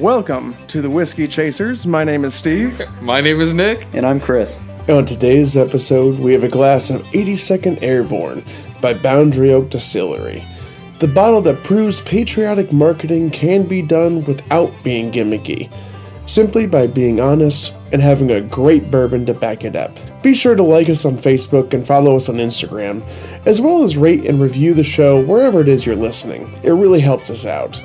Welcome to the Whiskey Chasers. My name is Steve. My name is Nick. And I'm Chris. On today's episode, we have a glass of 82nd Airborne by Boundary Oak Distillery. The bottle that proves patriotic marketing can be done without being gimmicky, simply by being honest and having a great bourbon to back it up. Be sure to like us on Facebook and follow us on Instagram, as well as rate and review the show wherever it is you're listening. It really helps us out.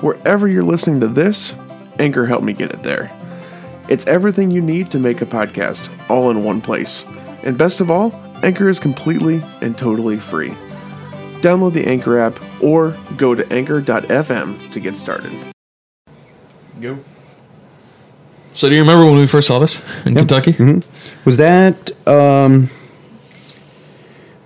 Wherever you're listening to this, Anchor helped me get it there. It's everything you need to make a podcast all in one place. And best of all, Anchor is completely and totally free. Download the Anchor app or go to anchor.fm to get started. Go. So do you remember when we first saw this in Kentucky? Mm-hmm. Was that,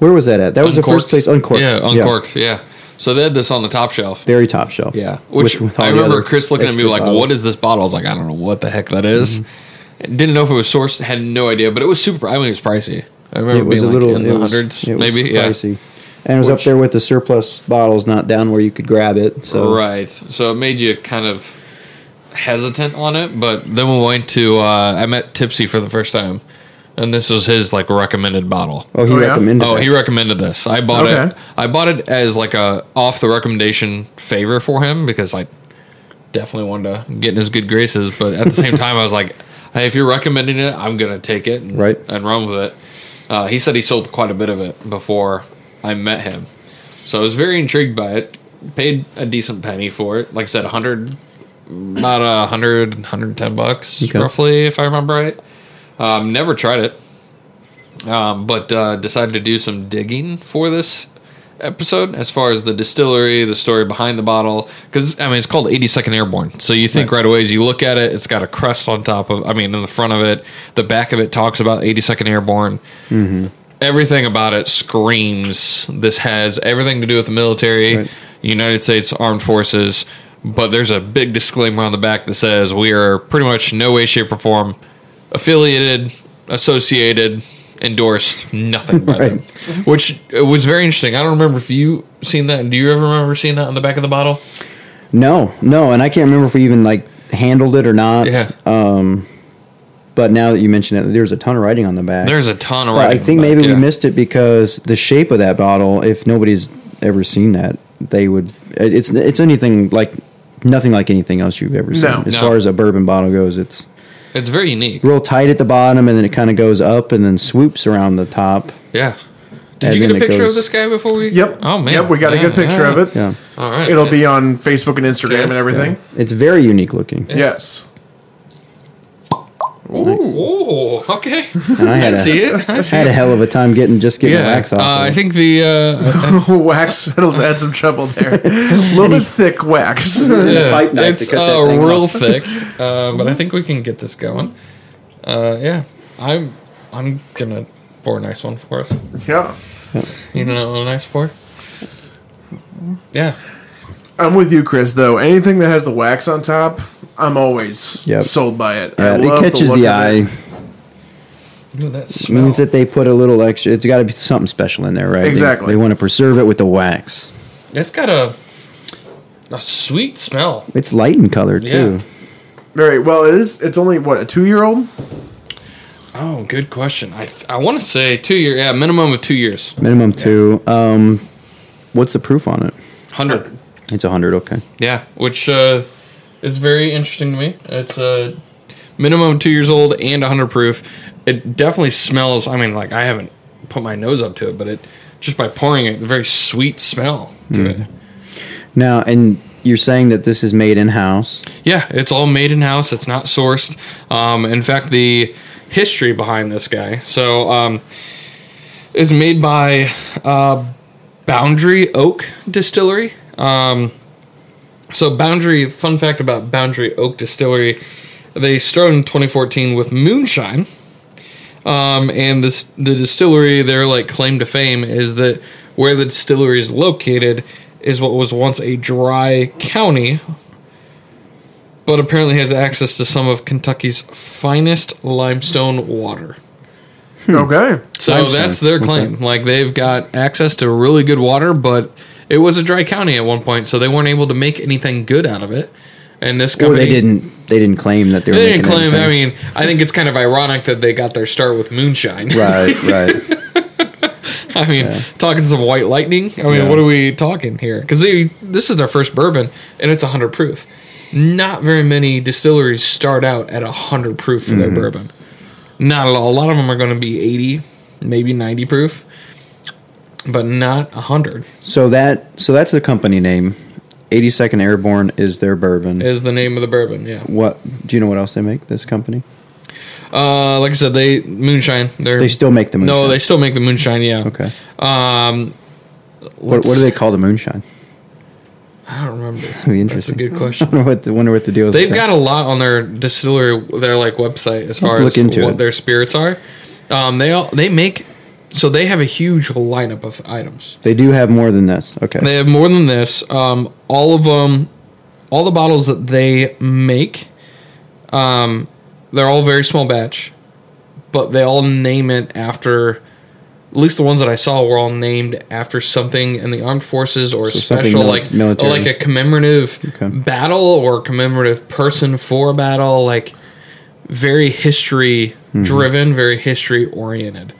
where was that at? That was Uncorked. The first place, Uncorked. Yeah, Uncorked, yeah. So they had this on the top shelf. Very top shelf. Yeah. Which I remember Chris looking at me like, bottles. What is this bottle? I was like, I don't know what the heck that is. Mm-hmm. Didn't know if it was sourced. Had no idea, but it was super, I mean, it was pricey. I remember it was being a little, in the hundreds, maybe. Pricey. Yeah. And it was up there with the surplus bottles, not down where you could grab it. So right. So it made you kind of hesitant on it, but then we went to, I met Tipsy for the first time, and this was his like recommended bottle. Oh, he recommended. Yeah? Oh, he recommended this. I bought it. I bought it as like a off the recommendation favor for him because I definitely wanted to get in his good graces. But at the same time, I was like, "Hey, if you're recommending it, I'm gonna take it and run with it." He said he sold quite a bit of it before I met him, so I was very intrigued by it. Paid a decent penny for it. Like I said, $110 roughly, if I remember right. Never tried it, but decided to do some digging for this episode as far as the distillery, the story behind the bottle. Because, I mean, it's called 82nd Airborne. So you think right away as you look at it, it's got a crest on top of, I mean, in the front of it. The back of it talks about 82nd Airborne. Mm-hmm. Everything about it screams this has everything to do with the military, United States Armed Forces. But there's a big disclaimer on the back that says we are pretty much no way, shape, or form affiliated, associated, endorsed, nothing by them. Which was very interesting. I don't remember if you seen that. Do you ever remember seeing that on the back of the bottle? No, and I can't remember if we even like handled it or not. Yeah. But now that you mention it, there's a ton of writing on the back. There's a ton of writing. I think maybe we missed it because the shape of that bottle, if nobody's ever seen that, they would. It's anything like nothing like anything else you've ever seen. No, as far as a bourbon bottle goes, it's very unique. Real tight at the bottom, and then it kind of goes up and then swoops around the top. Yeah. Did you get a picture of this guy before we... Yep. Oh, man. Yep, we got a good picture of it. Yeah. All right. It'll be on Facebook and Instagram and everything. Yeah. It's very unique looking. Yeah. Yes. Ooh. Nice. Ooh, okay. And I had a hell of a time getting the wax off. I think the wax had some trouble there. A little bit thick wax. Yeah. It's real thick, but I think we can get this going. I'm gonna pour a nice one for us. Yeah, you know, a nice pour. Yeah, I'm with you, Chris. Though anything that has the wax on top. I'm always sold by it. Yeah, it catches the eye. Ooh, that smell. It means that they put a little extra. It's got to be something special in there, right? Exactly. They want to preserve it with the wax. It's got a sweet smell. It's light in color, too. Very well, it is. It's only, what, a 2-year-old? Oh, good question. I want to say 2 years. Yeah, minimum of 2 years. Minimum 2. What's the proof on it? 100. It's 100, okay. Yeah, which... It's very interesting to me. It's a minimum 2 years old and 100 proof. It definitely smells. I mean, like I haven't put my nose up to it, but it just by pouring it, a very sweet smell to it. Now, and you're saying that this is made in house? Yeah, it's all made in house. It's not sourced. In fact, the history behind this guy. So, it's made by Boundary Oak Distillery. So Boundary, fun fact about Boundary Oak Distillery, They started in 2014 with moonshine. And this, the distillery, their like claim to fame is that where the distillery is located is what was once a dry county, but apparently has access to some of Kentucky's finest limestone water. Okay. So limestone. That's their claim. Okay. Like they've got access to really good water, but it was a dry county at one point, so they weren't able to make anything good out of it. And this company, well, they didn't claim that they were. They didn't claim. Anything. I mean, I think it's kind of ironic that they got their start with moonshine. Right. I mean, talking some white lightning. I mean, what are we talking here? Because this is their first bourbon, and it's 100 proof. Not very many distilleries start out at 100 proof for their bourbon. Not at all. A lot of them are going to be 80, maybe 90 proof, but not 100. So that's the company name. 82nd Airborne is their bourbon. Is the name of the bourbon, yeah. What do you know? What else they make? This company. Like I said, they moonshine. They still make the moonshine. No, they still make the moonshine. Yeah. Okay. What do they call the moonshine? I don't remember. That's a good question. I wonder what the deal is. They've got a lot on their distillery, their like website as far as what their spirits are. They make. So they have a huge lineup of items. They do have more than this. Okay. They have more than this. All of them, all the bottles that they make, they're all very small batch, but they all name it after, at least the ones that I saw were all named after something in the armed forces or special, like military. Or like a commemorative battle or commemorative person for a battle, like very history-driven, very history-oriented.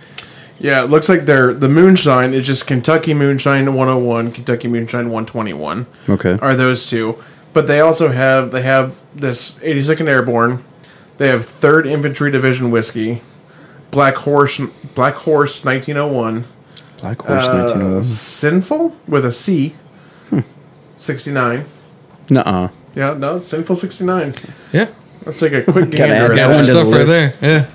Yeah, it looks like the moonshine is just Kentucky Moonshine 101, Kentucky Moonshine 121. Okay. Are those two. But they also have, this 82nd Airborne. They have 3rd Infantry Division Whiskey. Black Horse 1901. Black Horse 1901. Sinful with a C. 69. Nuh-uh. Yeah, no, Sinful 69. Yeah. Let's take a quick gander. Got one stuff right there. Yeah.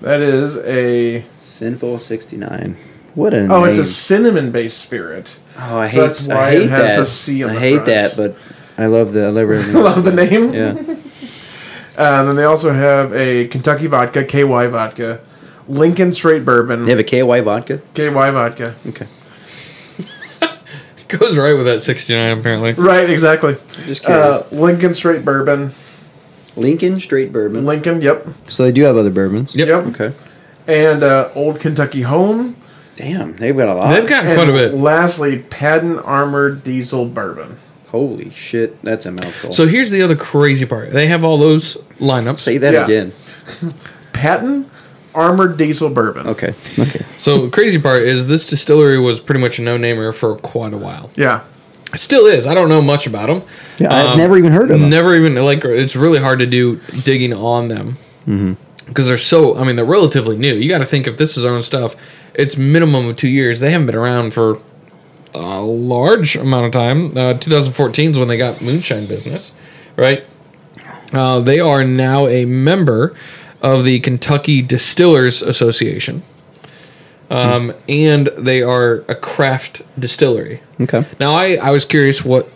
That is a... Sinful 69. What a name. It's a cinnamon-based spirit. Oh, I hate that. So that's why it has the C on the front. I hate that, but I love the... I love the name? Yeah. And then they also have a Kentucky Vodka, KY Vodka, Lincoln Straight Bourbon. They have a KY Vodka? KY Vodka. Okay. It goes right with that 69, apparently. Right, exactly. Just curious. Lincoln Straight Bourbon. Lincoln Straight Bourbon. Lincoln, yep. So they do have other bourbons. Yep. Okay. And Old Kentucky Home. Damn, they've got a lot. They've got quite a bit. Lastly, Patton Armored Diesel Bourbon. Holy shit, that's a mouthful. So here's the other crazy part. They have all those lineups. Say that again. Patton Armored Diesel Bourbon. Okay. So the crazy part is this distillery was pretty much a no-namer for quite a while. Yeah. Still is. I don't know much about them. Yeah, I've never even heard of them. It's really hard to do digging on them because they're relatively new. You got to think if this is our own stuff, it's minimum of 2 years. They haven't been around for a large amount of time. 2014 is when they got moonshine business, right? They are now a member of the Kentucky Distillers Association. And they are a craft distillery. Okay. Now, I was curious, what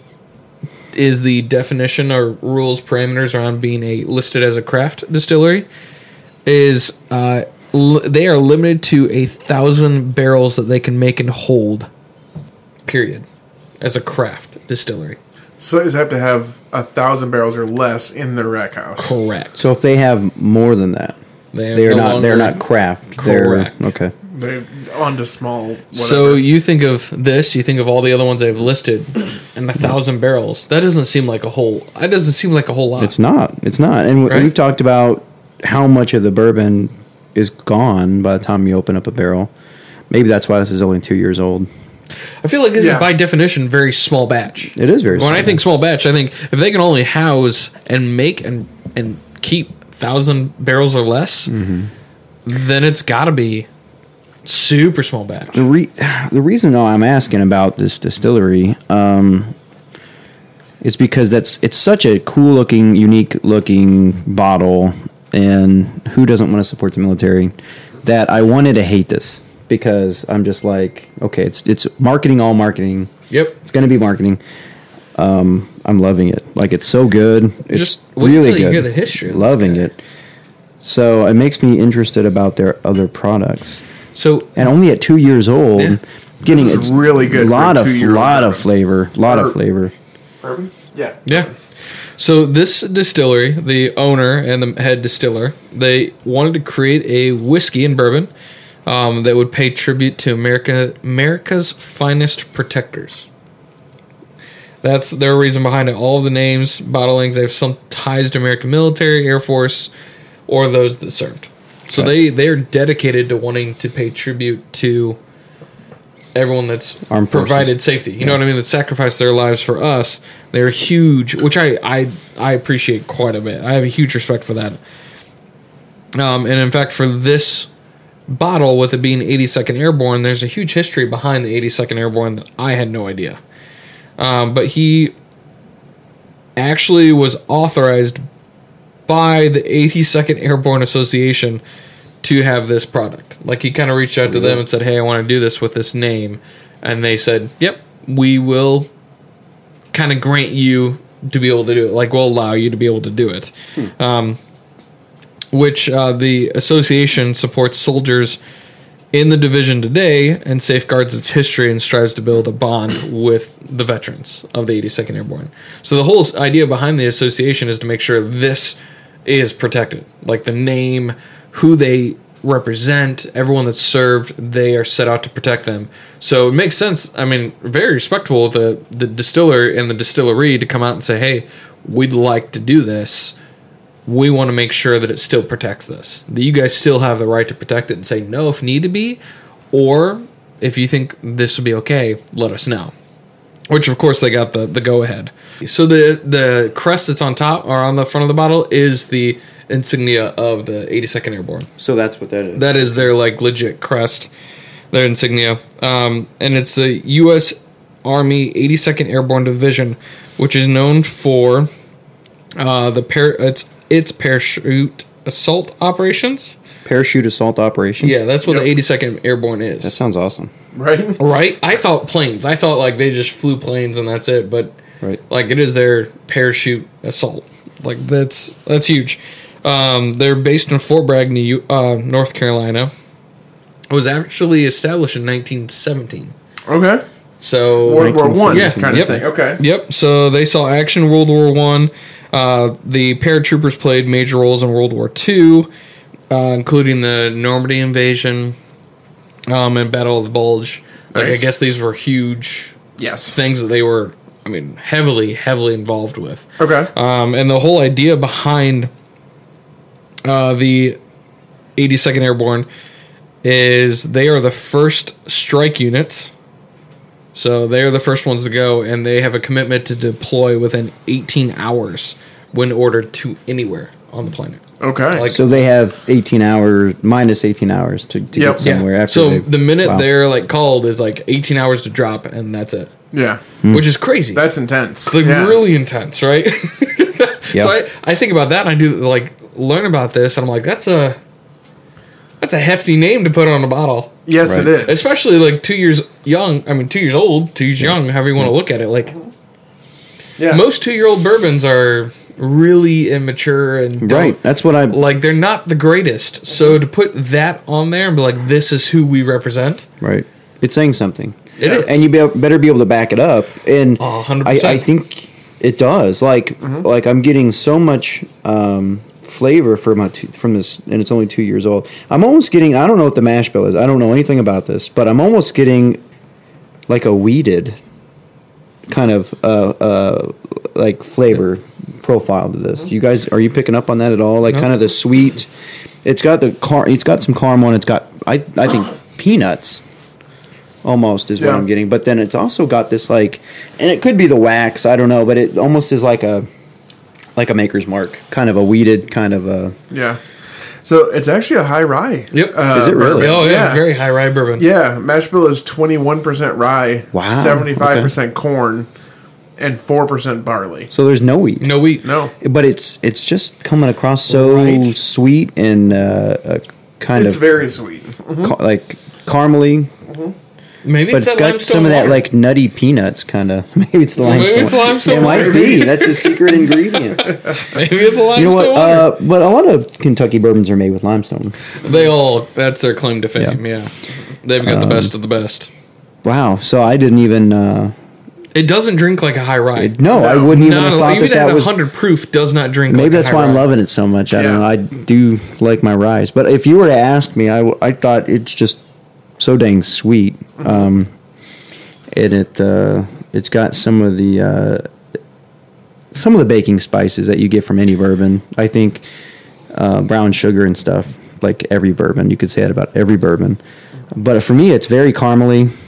is the definition or rules, parameters around being listed as a craft distillery? Is they are limited to 1,000 barrels that they can make and hold, period, as a craft distillery. So they just have to have 1,000 barrels or less in their rack house. Correct. So if they have more than that, they're not craft. Correct. Okay. They're on to small whatever. So you think of this, you think of all the other ones they've listed, and 1,000 barrels. That doesn't seem like a whole. That doesn't seem like a whole lot. It's not. And we've talked about how much of the bourbon is gone by the time you open up a barrel. Maybe that's why this is only 2 years old. I feel like this is by definition very small batch. It is very small. When I think small batch, I think if they can only house and make and keep 1,000 barrels or less, then it's got to be super small batch. The reason though I'm asking about this distillery is because it's such a cool looking, unique looking bottle, and who doesn't want to support the military, that I wanted to hate this because I'm just like, okay, it's marketing. Yep. It's going to be marketing. I'm loving it. Like, it's so good. It's just really good. You hear the history. Loving it. So it makes me interested about their other products. So, and only at 2 years old, yeah, getting it's really good. A lot of flavor. Bourbon? Yeah. Yeah. So this distillery, the owner and the head distiller, they wanted to create a whiskey and bourbon that would pay tribute to America's finest protectors. That's their reason behind it. All of the names, bottlings, they have some ties to American military, Air Force, or those that served. So they're dedicated to wanting to pay tribute to everyone that's armed provided forces. Safety. You know what I mean? That sacrificed their lives for us. They're huge, which I appreciate quite a bit. I have a huge respect for that. And in fact, for this bottle, with it being 82nd Airborne, there's a huge history behind the 82nd Airborne that I had no idea. But he actually was authorized by the 82nd Airborne Association to have this product. Like, he kind of reached out to them and said, hey, I want to do this with this name. And they said, yep, we will kind of grant you to be able to do it. Like, we'll allow you to be able to do it. Which the association supports soldiers in the division today and safeguards its history and strives to build a bond with the veterans of the 82nd Airborne. So the whole idea behind the association is to make sure this is protected. Like, the name, who they represent, everyone that served, they are set out to protect them. So it makes sense. I mean, very respectable, the distiller and the distillery, to come out and say, hey, we'd like to do this. We want to make sure that it still protects this, that you guys still have the right to protect it and say no if need to be, or if you think this would be okay, let us know. Which, of course, they got the go-ahead. So the crest that's on top, or on the front of the bottle, is the insignia of the 82nd Airborne. So that's what that is. That is their, like, legit crest, their insignia. And it's the U.S. Army 82nd Airborne Division, which is known for its parachute assault operations. Parachute assault operations? Yeah, that's what the 82nd Airborne is. That sounds awesome. Right? Right? I thought planes. I thought, like, they just flew planes and that's it. But, like, it is their parachute assault. Like, that's huge. They're based in Fort Bragg, North Carolina. It was actually established in 1917. Okay. So World War I kind of thing. Okay. Yep. So they saw action in World War I. The paratroopers played major roles in World War II, including the Normandy invasion and Battle of the Bulge. Like, I guess these were huge things that they were, I mean, heavily, heavily involved with. Okay. And the whole idea behind the 82nd Airborne is they are the first strike units. So they are the first ones to go, and they have a commitment to deploy within 18 hours when ordered to anywhere on the planet. Okay. Like, so they have 18 hours, minus 18 hours to get somewhere. Yeah. After so the minute they're like called is like 18 hours to drop, and that's it. Yeah. Which is crazy. That's intense. Like, really intense, right? So I think about that, and I do, like, learn about this, and I'm like, that's a hefty name to put on a bottle. Yes, it is. Especially, like, 2 years old, however you want to look at it. Like, most 2-year-old bourbons are really immature and that's what I like. They're not the greatest. So to put that on there and be like, this is who we represent. Right. It's saying something. It is. And you better be able to back it up. And 100%. I think it does. Like, like, I'm getting so much flavor from this, and it's only 2 years old. I'm almost getting, I don't know what the mash bill is. I don't know anything about this, but I'm almost getting like a weeded kind of like flavor profile to this. You guys, are you picking up on that at all? Like, kind of the sweet. It's got it's got some caramel, and it's got I think peanuts almost is what I'm getting. But then it's also got this, like, and it could be the wax, I don't know, but it almost is like a Maker's Mark, kind of a weeded, kind of a... Yeah. So it's actually a high rye. Yep. Is it really? Oh, yeah. Very high rye bourbon. Yeah. Mash bill is 21% rye, 75% corn, and 4% barley. So there's no wheat. No wheat. No. But it's just coming across so sweet and kind of... It's very sweet. Like, caramely. Maybe but it's got some water. Of that like nutty peanuts kind of. Maybe it's the limestone. Maybe it's limestone. It might be. That's a secret ingredient. Maybe it's a limestone. You know what? But a lot of Kentucky bourbons are made with limestone. They all. That's their claim to fame. Yeah, they've got the best of the best. Wow. So I didn't even. It doesn't drink like a high rye. I wouldn't even have thought that was... Even at 100 proof does not drink like a high rye. Maybe that's why I'm loving it so much. I don't know. I do like my ryes. But if you were to ask me, I thought it's just so dang sweet. And it's got some of the baking spices that you get from any bourbon. I think brown sugar and stuff, like every bourbon. You could say that about every bourbon. But for me, it's very caramely.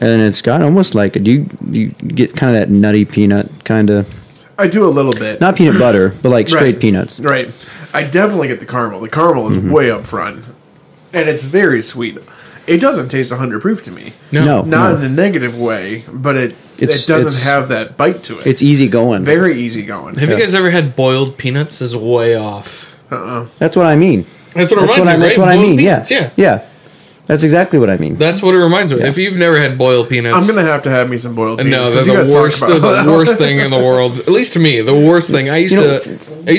And it's got almost like you get kind of that nutty peanut kind of. I do a little bit. Not peanut butter, but like straight peanuts. Right. I definitely get the caramel. The caramel is way up front, and it's very sweet. It doesn't taste 100 proof to me. No, not in a negative way, but it doesn't have that bite to it. It's easy going. Very easy going. Have you guys ever had boiled peanuts? Is way off. That's what I mean. That's what it reminds me. That's what I mean. Peanuts, yeah. That's exactly what I mean. That's what it reminds me of. Yeah. If you've never had boiled peanuts... I'm going to have me some boiled peanuts. No, they're the worst thing in the world. At least to me, the worst thing. I used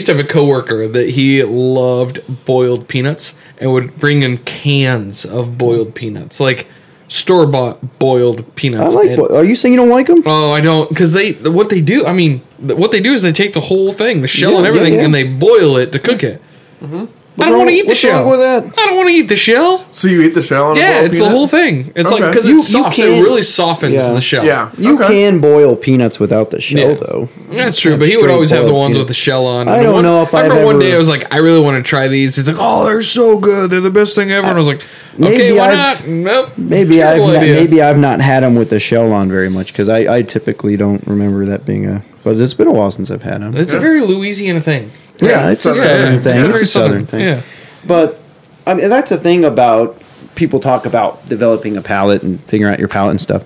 to have a coworker that he loved boiled peanuts and would bring in cans of boiled peanuts. Like store-bought boiled peanuts. Are you saying you don't like them? Oh, I don't. Because what they do is they take the whole thing, the shell and everything, and they boil it to cook it. Mm-hmm. I don't want to eat the shell. What's wrong with that? I don't want to eat the shell. So you eat the shell? Yeah, it's the whole thing. It's like because it's soft, it really softens the shell. Yeah, you can boil peanuts without the shell though. That's true, but he would always have the ones with the shell on. I don't know if I remember one day I was like, I really want to try these. He's like, oh, they're so good. They're the best thing ever. And I was like, okay, why not? Nope. Maybe I've not had them with the shell on very much because I typically don't remember that being a. But it's been a while since I've had them. It's a very Louisiana thing. Yeah, it's a southern thing. It's a southern thing. Yeah. But I mean, that's the thing about people talk about developing a palate and figuring out your palate and stuff.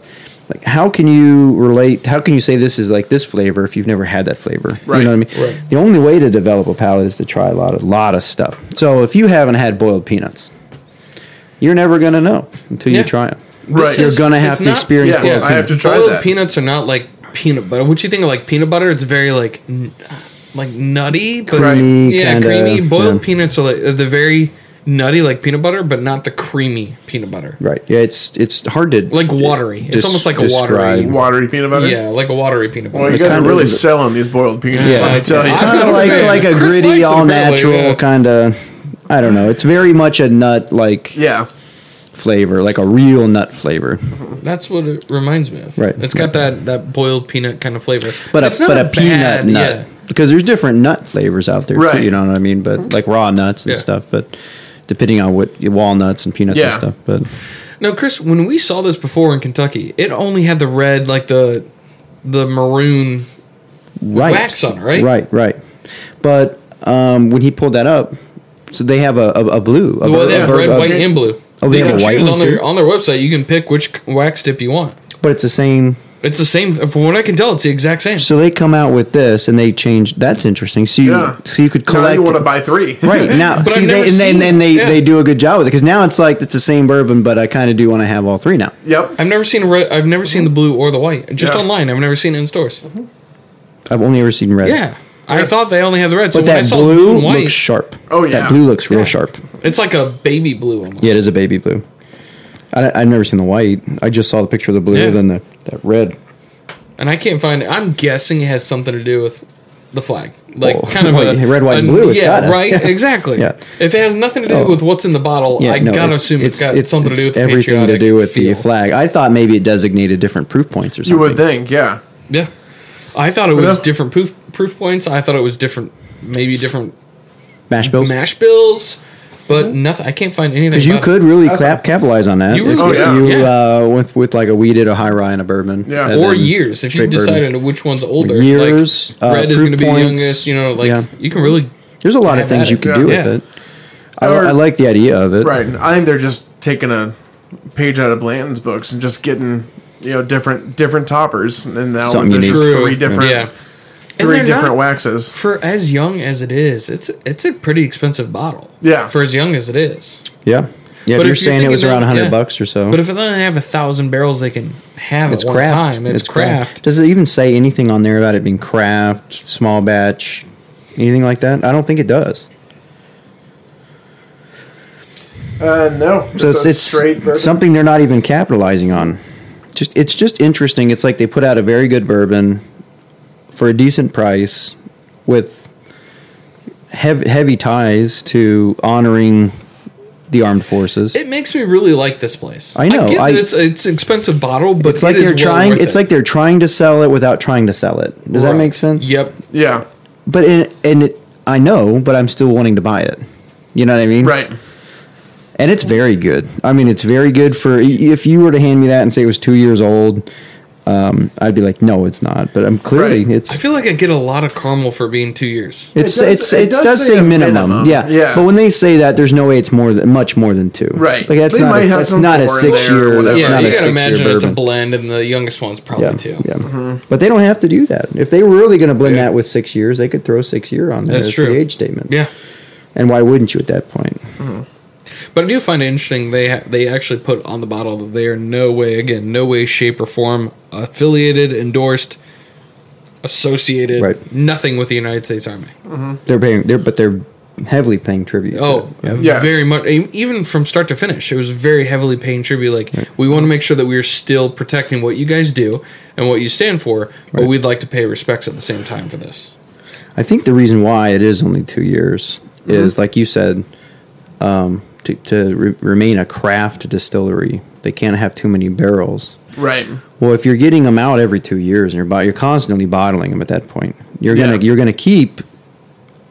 Like, how can you relate? How can you say this is like this flavor if you've never had that flavor? Right. You know what I mean? Right. The only way to develop a palate is to try a lot of stuff. So if you haven't had boiled peanuts, you're never going to know until you try them. Right. You're going to have to experience boiled peanuts. I have to try that. Boiled peanuts are not like peanut butter. What you think of like peanut butter? It's very like... Like nutty, but creamy, creamy. Boiled peanuts are like the very nutty, like peanut butter, but not the creamy peanut butter. Right? Yeah, it's hard to like watery. It's almost like a watery peanut butter. Yeah, like a watery peanut butter. Well, you guys are really selling these boiled peanuts. Yeah, I tell you, kind of like a gritty, all natural kind of. I don't know. It's very much a nut flavor, like a real nut flavor. That's what it reminds me of. Right? It's got that boiled peanut kind of flavor, but a peanut nut. Because there's different nut flavors out there, too, you know what I mean? But like raw nuts and stuff, but depending on what walnuts and peanuts and stuff. But no, Chris, when we saw this before in Kentucky, it only had the red, like the maroon wax on it, right? Right. But when he pulled that up, so they have a blue. They have red, white, and blue. Oh, they have a white one too? On their website, you can pick which wax dip you want. But it's the same... It's the same. From what I can tell, it's the exact same. So they come out with this, and they change. That's interesting. So you could collect. Now you want to buy three. Right. Now, they do a good job with it, because now it's like it's the same bourbon, but I kind of do want to have all three now. Yep. I've never seen the blue or the white. Just online. I've never seen it in stores. Mm-hmm. I've only ever seen red. Yeah. I thought they only had the red. But so that blue looks sharp. Oh, yeah. That blue looks real sharp. It's like a baby blue almost. Yeah, it is a baby blue. I've never seen the white. I just saw the picture of the blue, then that red. And I can't find it. I'm guessing it has something to do with the flag. Like kind of a red, white, and blue. Exactly. Yeah. If it has nothing to do with what's in the bottle, I gotta assume it's got something to do with everything to do with the flag. I thought maybe it designated different proof points or something. You would think, yeah. Yeah. I thought it was different proof points. I thought it was maybe different mash bills. But nothing. I can't find anything. Because you could really capitalize on that. With like a wheat and a high rye and a bourbon. Yeah. Or years. If you decided which one's older. Years. Like red is going to be the youngest. You know, like you can really. There's a lot of things you can do with it. I like the idea of it. Right. I think they're just taking a page out of Blanton's books and just getting different toppers, and now there's three different. Yeah. Three different waxes. For as young as it is, it's a pretty expensive bottle. Yeah. For as young as it is. Yeah. Yeah, but you're saying it was around $100 or so. But if they don't have 1,000 barrels, they can have it one time. It's craft. Does it even say anything on there about it being craft, small batch, anything like that? I don't think it does. No. So it's straight bourbon. Something they're not even capitalizing on. It's just interesting. It's like they put out a very good bourbon for a decent price with heavy ties to honoring the armed forces. It makes me really like this place. I know. I get that it's an expensive bottle, but it's like they're trying. It's like they're trying to sell it without trying to sell it. Does that make sense? Yep. Yeah. But I know, but I'm still wanting to buy it. You know what I mean? Right. And it's very good. I mean, it's very good for... If you were to hand me that and say it was 2 years old, I'd be like, no, it's not. But I'm clearly... Right. I feel like I get a lot of caramel for being 2 years. It does say minimum. Yeah. But when they say that, there's no way it's much more than two. Right. Like, that's not a 6 year... Yeah, you gotta imagine it's a blend, and the youngest one's probably two. Yeah. Mm-hmm. But they don't have to do that. If they were really going to blend that with 6 years, they could throw 6 year on there. That's true. The age statement. Yeah. And why wouldn't you at that point? Mm-hmm. But I do find it interesting they actually put on the bottle that they are no way, shape, or form affiliated, endorsed, associated, nothing with the United States Army. Mm-hmm. They're heavily paying tribute. Oh, very much. Even from start to finish, it was very heavily paying tribute. Like, we want to make sure that we are still protecting what you guys do and what you stand for, but we'd like to pay respects at the same time for this. I think the reason why it is only 2 years is, like you said... To remain a craft distillery, they can't have too many barrels. Right. Well, if you're getting them out every 2 years and you're constantly bottling them at that point, you're gonna keep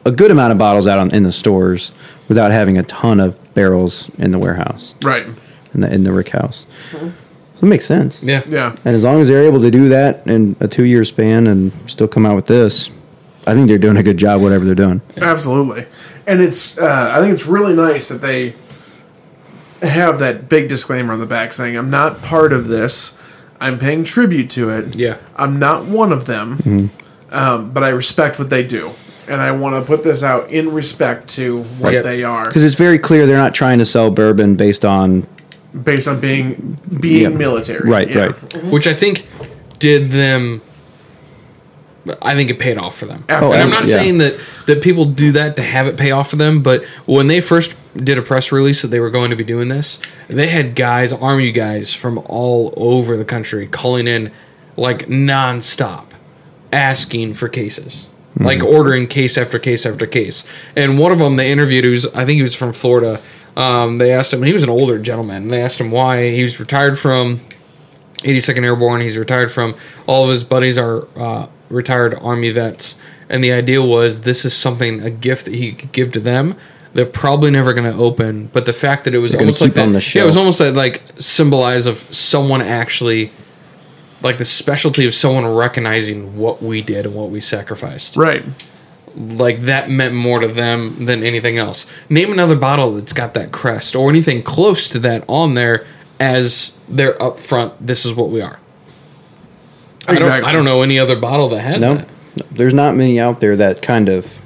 a good amount of bottles out in the stores without having a ton of barrels in the warehouse. Right. In the rick house. Mm-hmm. So it makes sense. Yeah. Yeah. And as long as they're able to do that in a 2 year span and still come out with this, I think they're doing a good job. Whatever they're doing. Absolutely. And it's, I think it's really nice that they have that big disclaimer on the back saying, I'm not part of this. I'm paying tribute to it. Yeah. I'm not one of them, but I respect what they do. And I want to put this out in respect to what they are. Because it's very clear they're not trying to sell bourbon based on being military. Right, yeah. Right. Which I think did them... I think it paid off for them. Absolutely. And I'm not saying that people do that to have it pay off for them, but when they first did a press release that they were going to be doing this, they had guys, Army guys, from all over the country calling in, like, nonstop, asking for cases. Mm-hmm. Like, ordering case after case after case. And one of them they interviewed, I think he was from Florida, they asked him, he was an older gentleman, and they asked him why he was retired from 82nd Airborne, he's retired from, all of his buddies are... retired Army vets, and the idea was this is a gift that he could give to them. They're probably never going to open, but the fact that it was almost like that, it was almost that, like, symbolize of someone actually, like, the specialty of someone recognizing what we did and what we sacrificed. Right. Like, that meant more to them than anything else. Name another bottle that's got that crest or anything close to that on there as their upfront. This is what we are. Exactly. I don't know any other bottle that has that. No, there's not many out there that kind of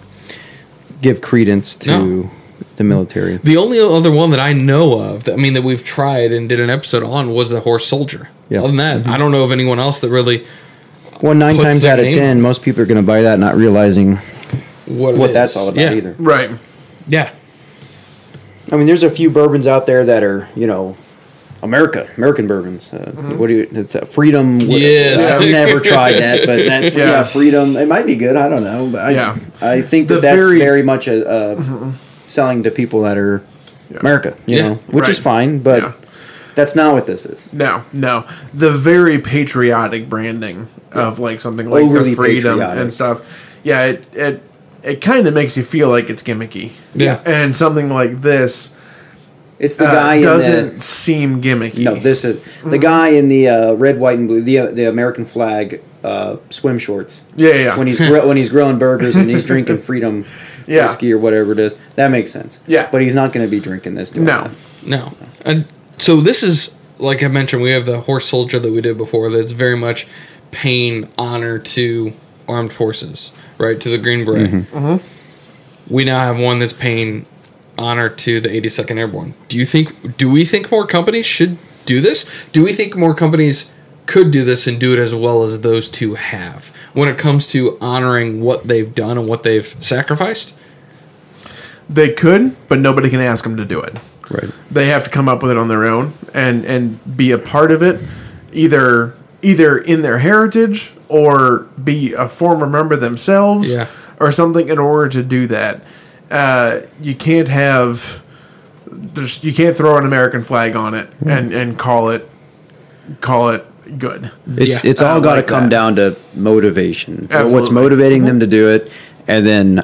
give credence to the military. The only other one that I know of, that we've tried and did an episode on, was the Horse Soldier. Yeah. Other than that, I don't know of anyone else that really... Well, 9 times out of 10, most people are going to buy that not realizing what that's all about either. Right. Yeah. I mean, there's a few bourbons out there that are, American bourbons. It's a freedom. Yes. I've never tried that, but that's freedom. It might be good. I don't know. But I think that's very much selling to people that are America, you know, which is fine, but that's not what this is. No. The very patriotic branding of like something like overly the freedom patriotic and stuff. Yeah. It kind of makes you feel like it's gimmicky. Yeah. And something like this, it's the guy doesn't seem gimmicky. No, this is the guy in the red, white, and blue, the American flag swim shorts. Yeah. When he's grilling burgers and he's drinking freedom whiskey or whatever it is, that makes sense. Yeah, but he's not going to be drinking this. No. And so this is, like I mentioned, we have the Horse Soldier that we did before. That's very much paying honor to armed forces, right? To the Green Beret. Mm-hmm. We now have one that's paying honor to the 82nd Airborne. Do we think more companies should do this? Do we think more companies could do this and do it as well as those two have when it comes to honoring what they've done and what they've sacrificed? They could, but nobody can ask them to do it. Right. They have to come up with it on their own and be a part of it, either in their heritage or be a former member themselves or something in order to do that. You can't throw an American flag on it and call it good. It's all got to come down to motivation. What's motivating them to do it, and then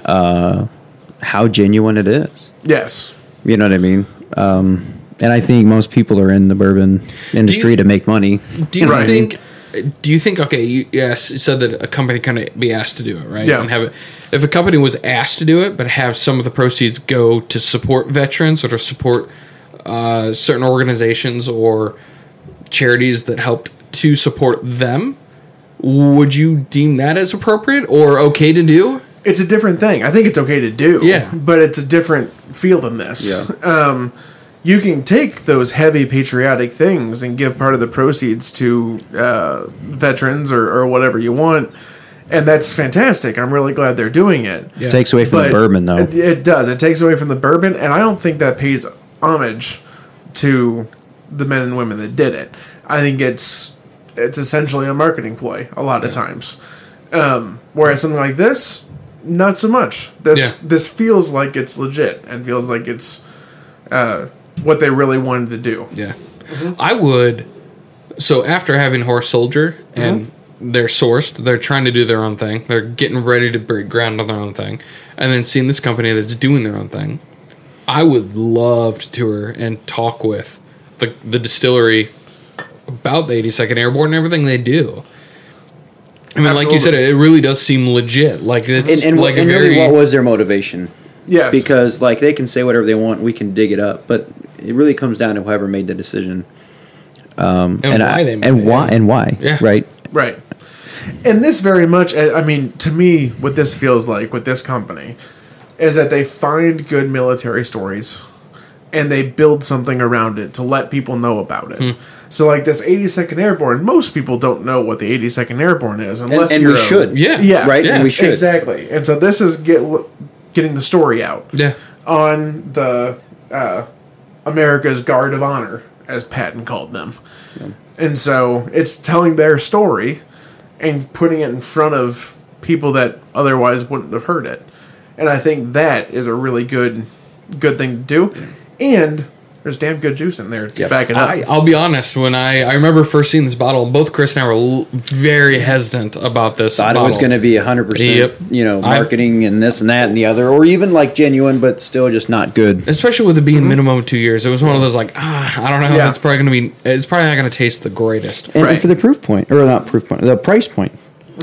how genuine it is. Yes. You know what I mean? And I think most people are in the bourbon industry to make money. Do you think? Okay, you said that a company can be asked to do it, right? Yeah. And have it. If a company was asked to do it, but have some of the proceeds go to support veterans or to support certain organizations or charities that helped to support them, would you deem that as appropriate or okay to do? It's a different thing. I think it's okay to do. Yeah, but it's a different feel than this. Yeah. You can take those heavy patriotic things and give part of the proceeds to veterans or whatever you want, and that's fantastic. I'm really glad they're doing it. Yeah. It takes away from the bourbon, though. It does. It takes away from the bourbon, and I don't think that pays homage to the men and women that did it. I think it's essentially a marketing ploy a lot of times. Whereas something like this, not so much. This feels like it's legit and feels like it's... what they really wanted to do. Yeah. Mm-hmm. I would... So after having Horse Soldier, and they're sourced, they're trying to do their own thing, they're getting ready to break ground on their own thing, and then seeing this company that's doing their own thing, I would love to tour and talk with the distillery about the 82nd Airborne and everything they do. I mean, Absolutely. Like you said, it really does seem legit. Like it's and what was their motivation? Yes. Because they can say whatever they want, we can dig it up, but it really comes down to whoever made the decision. And why they made it. Yeah. Right. And this very much, I mean, to me, what this feels like with this company is that they find good military stories and they build something around it to let people know about it. So this 82nd Airborne, most people don't know what the 82nd Airborne is unless we should. Yeah. Right? Yeah. And we should. Exactly. And so this is getting the story out on the America's Guard of Honor, as Patton called them. Yeah. And so it's telling their story and putting it in front of people that otherwise wouldn't have heard it. And I think that is a really good thing to do. Yeah. And there's damn good juice in there to back it up. I'll be honest. When I remember first seeing this bottle, both Chris and I were very hesitant about this bottle. Thought it was going to be 100%, marketing and this and that and the other, or even genuine, but still just not good. Especially with it being minimum 2 years. It was one of those I don't know. Yeah. It's probably not going to taste the greatest. And for the the price point.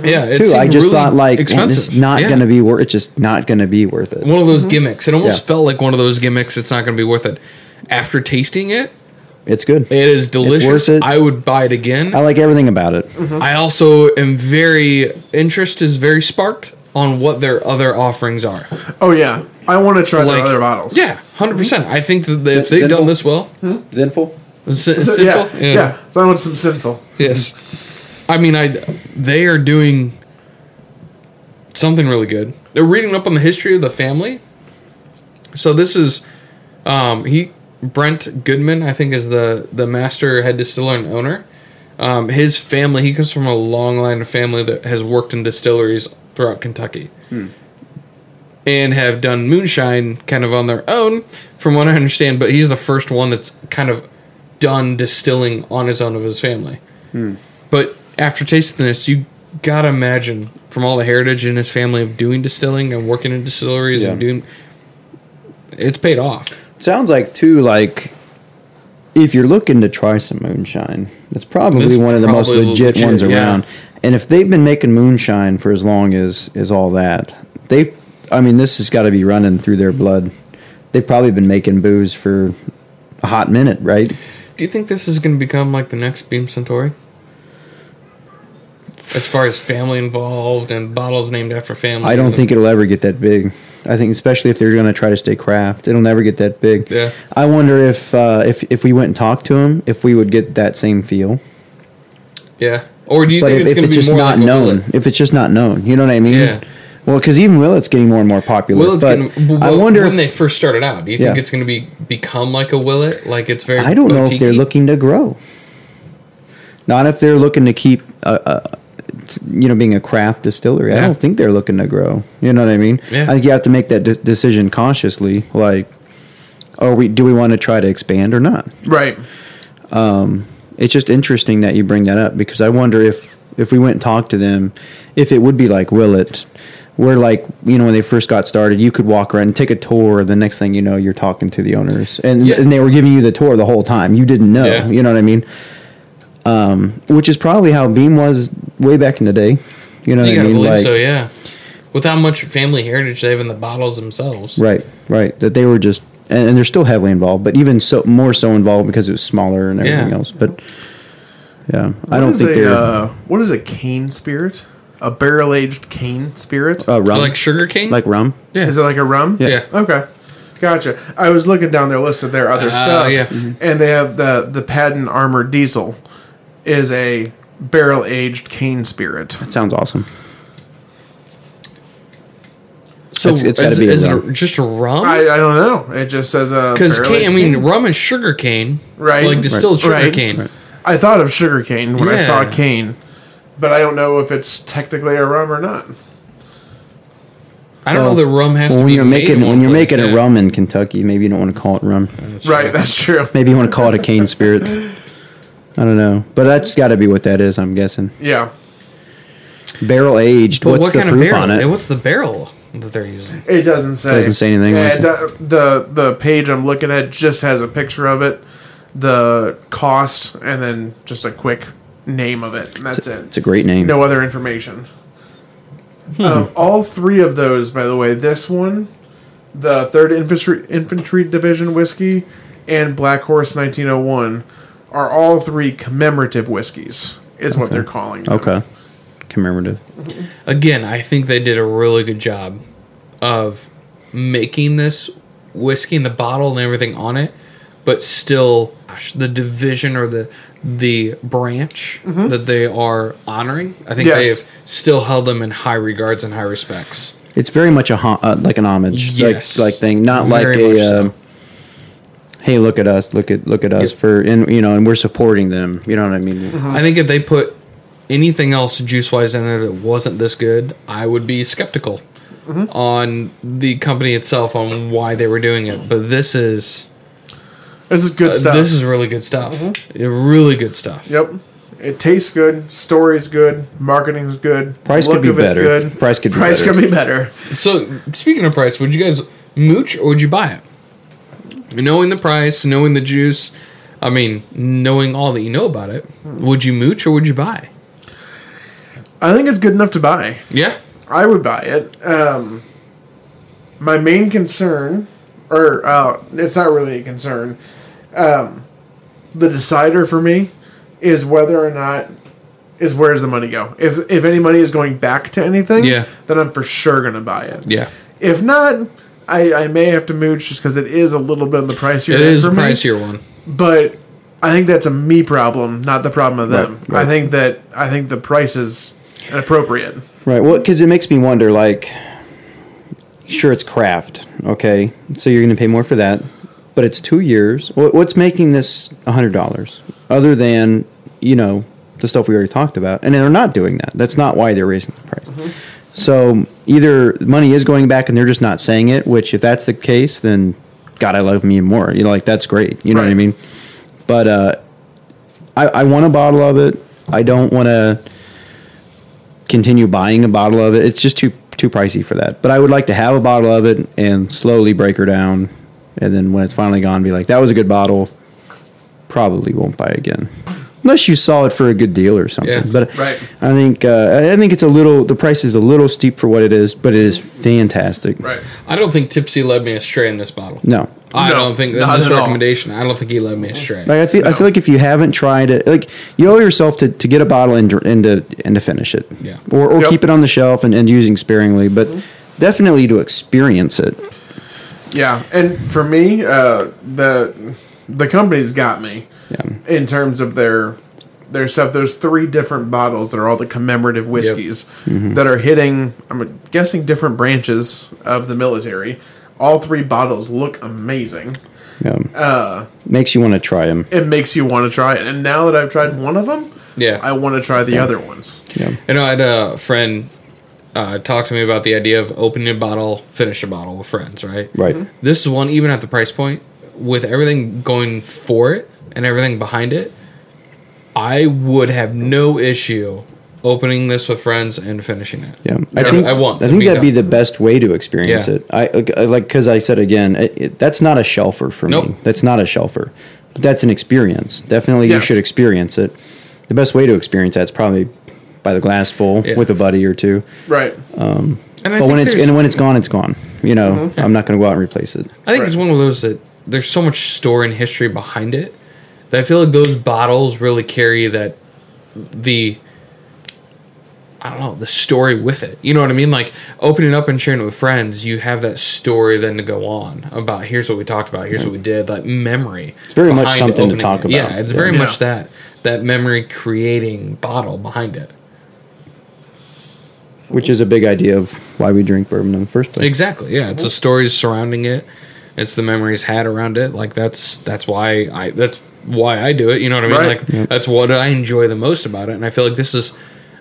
Yeah, it's I just really thought expensive. It's not going to be worth. It's just not going to be worth it. One of those gimmicks. It almost felt like one of those gimmicks. It's not going to be worth it. After tasting it, it's good. It is delicious. It's worth it. I would buy it again. I like everything about it. Mm-hmm. I also am very sparked on what their other offerings are. Oh yeah, I want to try their other bottles. Yeah, 100%. I think that if they've done this well, Sinful. Sinful. Yeah. So I want some Sinful. Yes. I mean, they are doing something really good. They're reading up on the history of the family. So this is Brent Goodman, I think, is the master head distiller and owner. His family, he comes from a long line of family that has worked in distilleries throughout Kentucky and have done moonshine kind of on their own, from what I understand. But he's the first one that's kind of done distilling on his own of his family. But after tasting this, you gotta imagine from all the heritage in his family of doing distilling and working in distilleries and doing, it's paid off. Sounds like too, if you're looking to try some moonshine, it's probably one of the most legit ones around. And if they've been making moonshine for as long as all that, this has got to be running through their blood. They've probably been making booze for a hot minute, right? Do you think this is going to become the next Beam Suntory? As far as family involved and bottles named after family. I don't think it'll ever get that big. I think, especially if they're going to try to stay craft. It'll never get that big. Yeah. I wonder if we went and talked to him, if we would get that same feel. Yeah. Or do you think it's going to be more like known? If it's just not known. You know what I mean? Yeah. Well, because even Willett's getting more and more popular. Willett's I wonder when they first started out. Do you think it's going to become like a Willett? Like it's very. I don't know if they're looking to grow. Not if they're looking to keep, being a craft distillery. Yeah. I don't think they're looking to grow. You know what I mean? Yeah. I think you have to make that decision consciously. Like, do we want to try to expand or not? Right. It's just interesting that you bring that up because I wonder if we went and talked to them, if it would be like Willett. Where, like, when they first got started, you could walk around and take a tour. The next thing you know, you're talking to the owners. And they were giving you the tour the whole time. You didn't know. Yeah. You know what I mean? Which is probably how Beam was way back in the day. You know what I mean? You gotta believe so, yeah. With how much family heritage they have in the bottles themselves. Right. That they were just... And they're still heavily involved, but even so, more so involved because it was smaller and everything else. But, yeah. What is a cane spirit? A barrel-aged cane spirit? Rum. Like sugar cane? Like rum? Yeah. Is it like a rum? Yeah. Okay. Gotcha. I was looking down their list of their other stuff. Yeah. Mm-hmm. And they have the Patton Armored Diesel is a barrel-aged cane spirit. That sounds awesome. So it's got to be a rum. Just a rum? I don't know. It just says a cane. Rum is sugar cane. Right. Like distilled sugar cane. Right. I thought of sugar cane when I saw a cane. But I don't know if it's technically a rum or not. I don't know that rum has to be made. When you're making a rum in Kentucky, maybe you don't want to call it rum. That's true. Maybe you want to call it a cane spirit. I don't know. But that's got to be what that is, I'm guessing. Yeah. Barrel aged. But what's the proof on it? What's the barrel that they're using? It doesn't say. It doesn't say anything. Yeah, the page I'm looking at just has a picture of it, the cost, and then just a quick... name of it, and that's it. It's a great name. No other information. All three of those, by the way, this one, the 3rd Infantry Division Whiskey, and Black Horse 1901 are all three commemorative whiskeys, is what they're calling them. Okay. Commemorative. Again, I think they did a really good job of making this whiskey and the bottle and everything on it, but still the division or the branch that they are honoring, I think they have still held them in high regards and high respects. It's very much like an homage, like thing, not very like hey, look at us for, and and we're supporting them. You know what I mean? Mm-hmm. I think if they put anything else juice wise in there that wasn't this good, I would be skeptical on the company itself on why they were doing it. But this is. This is good stuff. This is really good stuff. Mm-hmm. Really good stuff. Yep. It tastes good. Story's good. Marketing's good. Price could be better. Good. Price could be better. So, speaking of price, would you guys mooch or would you buy it? Knowing the price, knowing the juice, knowing all that you know about it, would you mooch or would you buy? I think it's good enough to buy. Yeah? I would buy it. My main concern, or it's not really a concern, the decider for me is whether or not is where does the money go. If any money is going back to anything, then I'm for sure going to buy it. Yeah. If not, I may have to mooch just because it is a little bit of the pricier one. It is a pricier one. But I think that's a me problem, not the problem of them. Right. I think the price is inappropriate. Right. Well, because it makes me wonder, like, sure, it's craft, okay? So you're going to pay more for that. But it's 2 years. What's making this $100 other than, the stuff we already talked about? And they're not doing that. That's not why they're raising the price. Mm-hmm. So either money is going back and they're just not saying it, which if that's the case, then God, I love me even more. That's great. You know what I mean? But I want a bottle of it. I don't want to continue buying a bottle of it. It's just too pricey for that. But I would like to have a bottle of it and slowly break her down. And then when it's finally gone, be like, that was a good bottle. Probably won't buy again. Unless you saw it for a good deal or something. Yeah, but I think it's the price is a little steep for what it is, but it is fantastic. Right. I don't think Tipsy led me astray in this bottle. No. I don't think he led me astray. Like I feel like if you haven't tried it, like you owe yourself to get a bottle and to finish it. Yeah. Or keep it on the shelf and using sparingly. But definitely to experience it. Yeah, and for me, the company's got me in terms of their stuff. There's three different bottles that are all the commemorative whiskeys that are hitting, I'm guessing, different branches of the military. All three bottles look amazing. Yeah. Makes you want to try them. It makes you want to try it. And now that I've tried one of them, I want to try the other ones. Yeah. You know, I had a friend talk to me about the idea of opening a bottle, finish a bottle with friends, right? Right. Mm-hmm. This is one, even at the price point, with everything going for it and everything behind it, I would have no issue opening this with friends and finishing it. Yeah, I think that'd be the best way to experience it. I like, because I said again, that's not a shelfer for me. That's not a shelfer. But that's an experience. Definitely, you should experience it. The best way to experience that is probably by the glass full with a buddy or two. Right. And but when it's gone, it's gone. You know, I'm not going to go out and replace it. I think it's one of those that there's so much story and history behind it that I feel like those bottles really carry that the story with it. You know what I mean? Like, opening up and sharing it with friends, you have that story then to go on about, here's what we talked about, here's what we did, that memory. It's very much something to talk about. Yeah, it's very much that memory creating bottle behind it. Which is a big idea of why we drink bourbon in the first place. Exactly, yeah. It's the stories surrounding it. It's the memories had around it. Like, that's why I do it. You know what I mean? Right. Like, that's what I enjoy the most about it. And I feel like this is...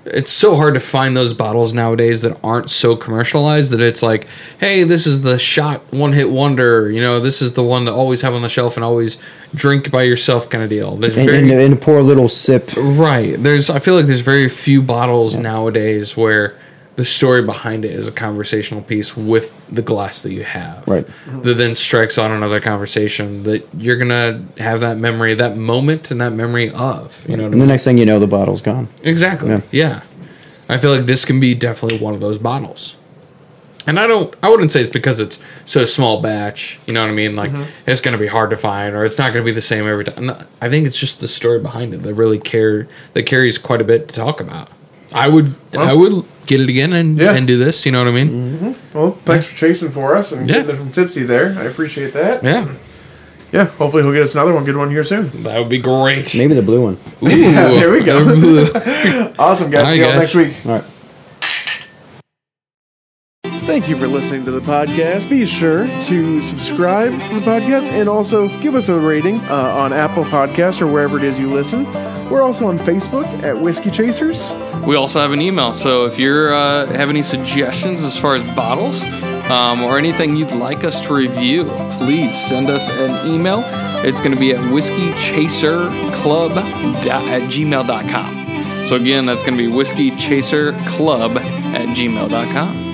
It's so hard to find those bottles nowadays that aren't so commercialized that it's like, hey, this is the shot one-hit wonder. You know, this is the one to always have on the shelf and always drink by yourself kind of deal. And pour a little sip. Right. I feel like there's very few bottles nowadays where the story behind it is a conversational piece with the glass that you have. Right. That then strikes on another conversation that you're going to have that memory, that moment and that memory of. You know what I mean? The next thing you know, the bottle's gone. Exactly. Yeah. I feel like this can be definitely one of those bottles. And I wouldn't say it's because it's so small batch. You know what I mean? Like, it's going to be hard to find or it's not going to be the same every time. No, I think it's just the story behind it that really carries quite a bit to talk about. I would get it again and do this. You know what I mean? Mm-hmm. Well, thanks for chasing for us and getting it from Tipsy there. I appreciate that. Yeah. Yeah, hopefully he'll get us another one, good one here soon. That would be great. Maybe the blue one. Ooh, yeah, there we go. Awesome, guys. See you all next week. All right. Thank you for listening to the podcast. Be sure to subscribe to the podcast and also give us a rating on Apple Podcasts or wherever it is you listen. We're also on Facebook at Whiskey Chasers. We also have an email, so if you have any suggestions as far as bottles or anything you'd like us to review, please send us an email. It's going to be at whiskeychaserclub@gmail.com. So again, that's going to be whiskeychaserclub@gmail.com.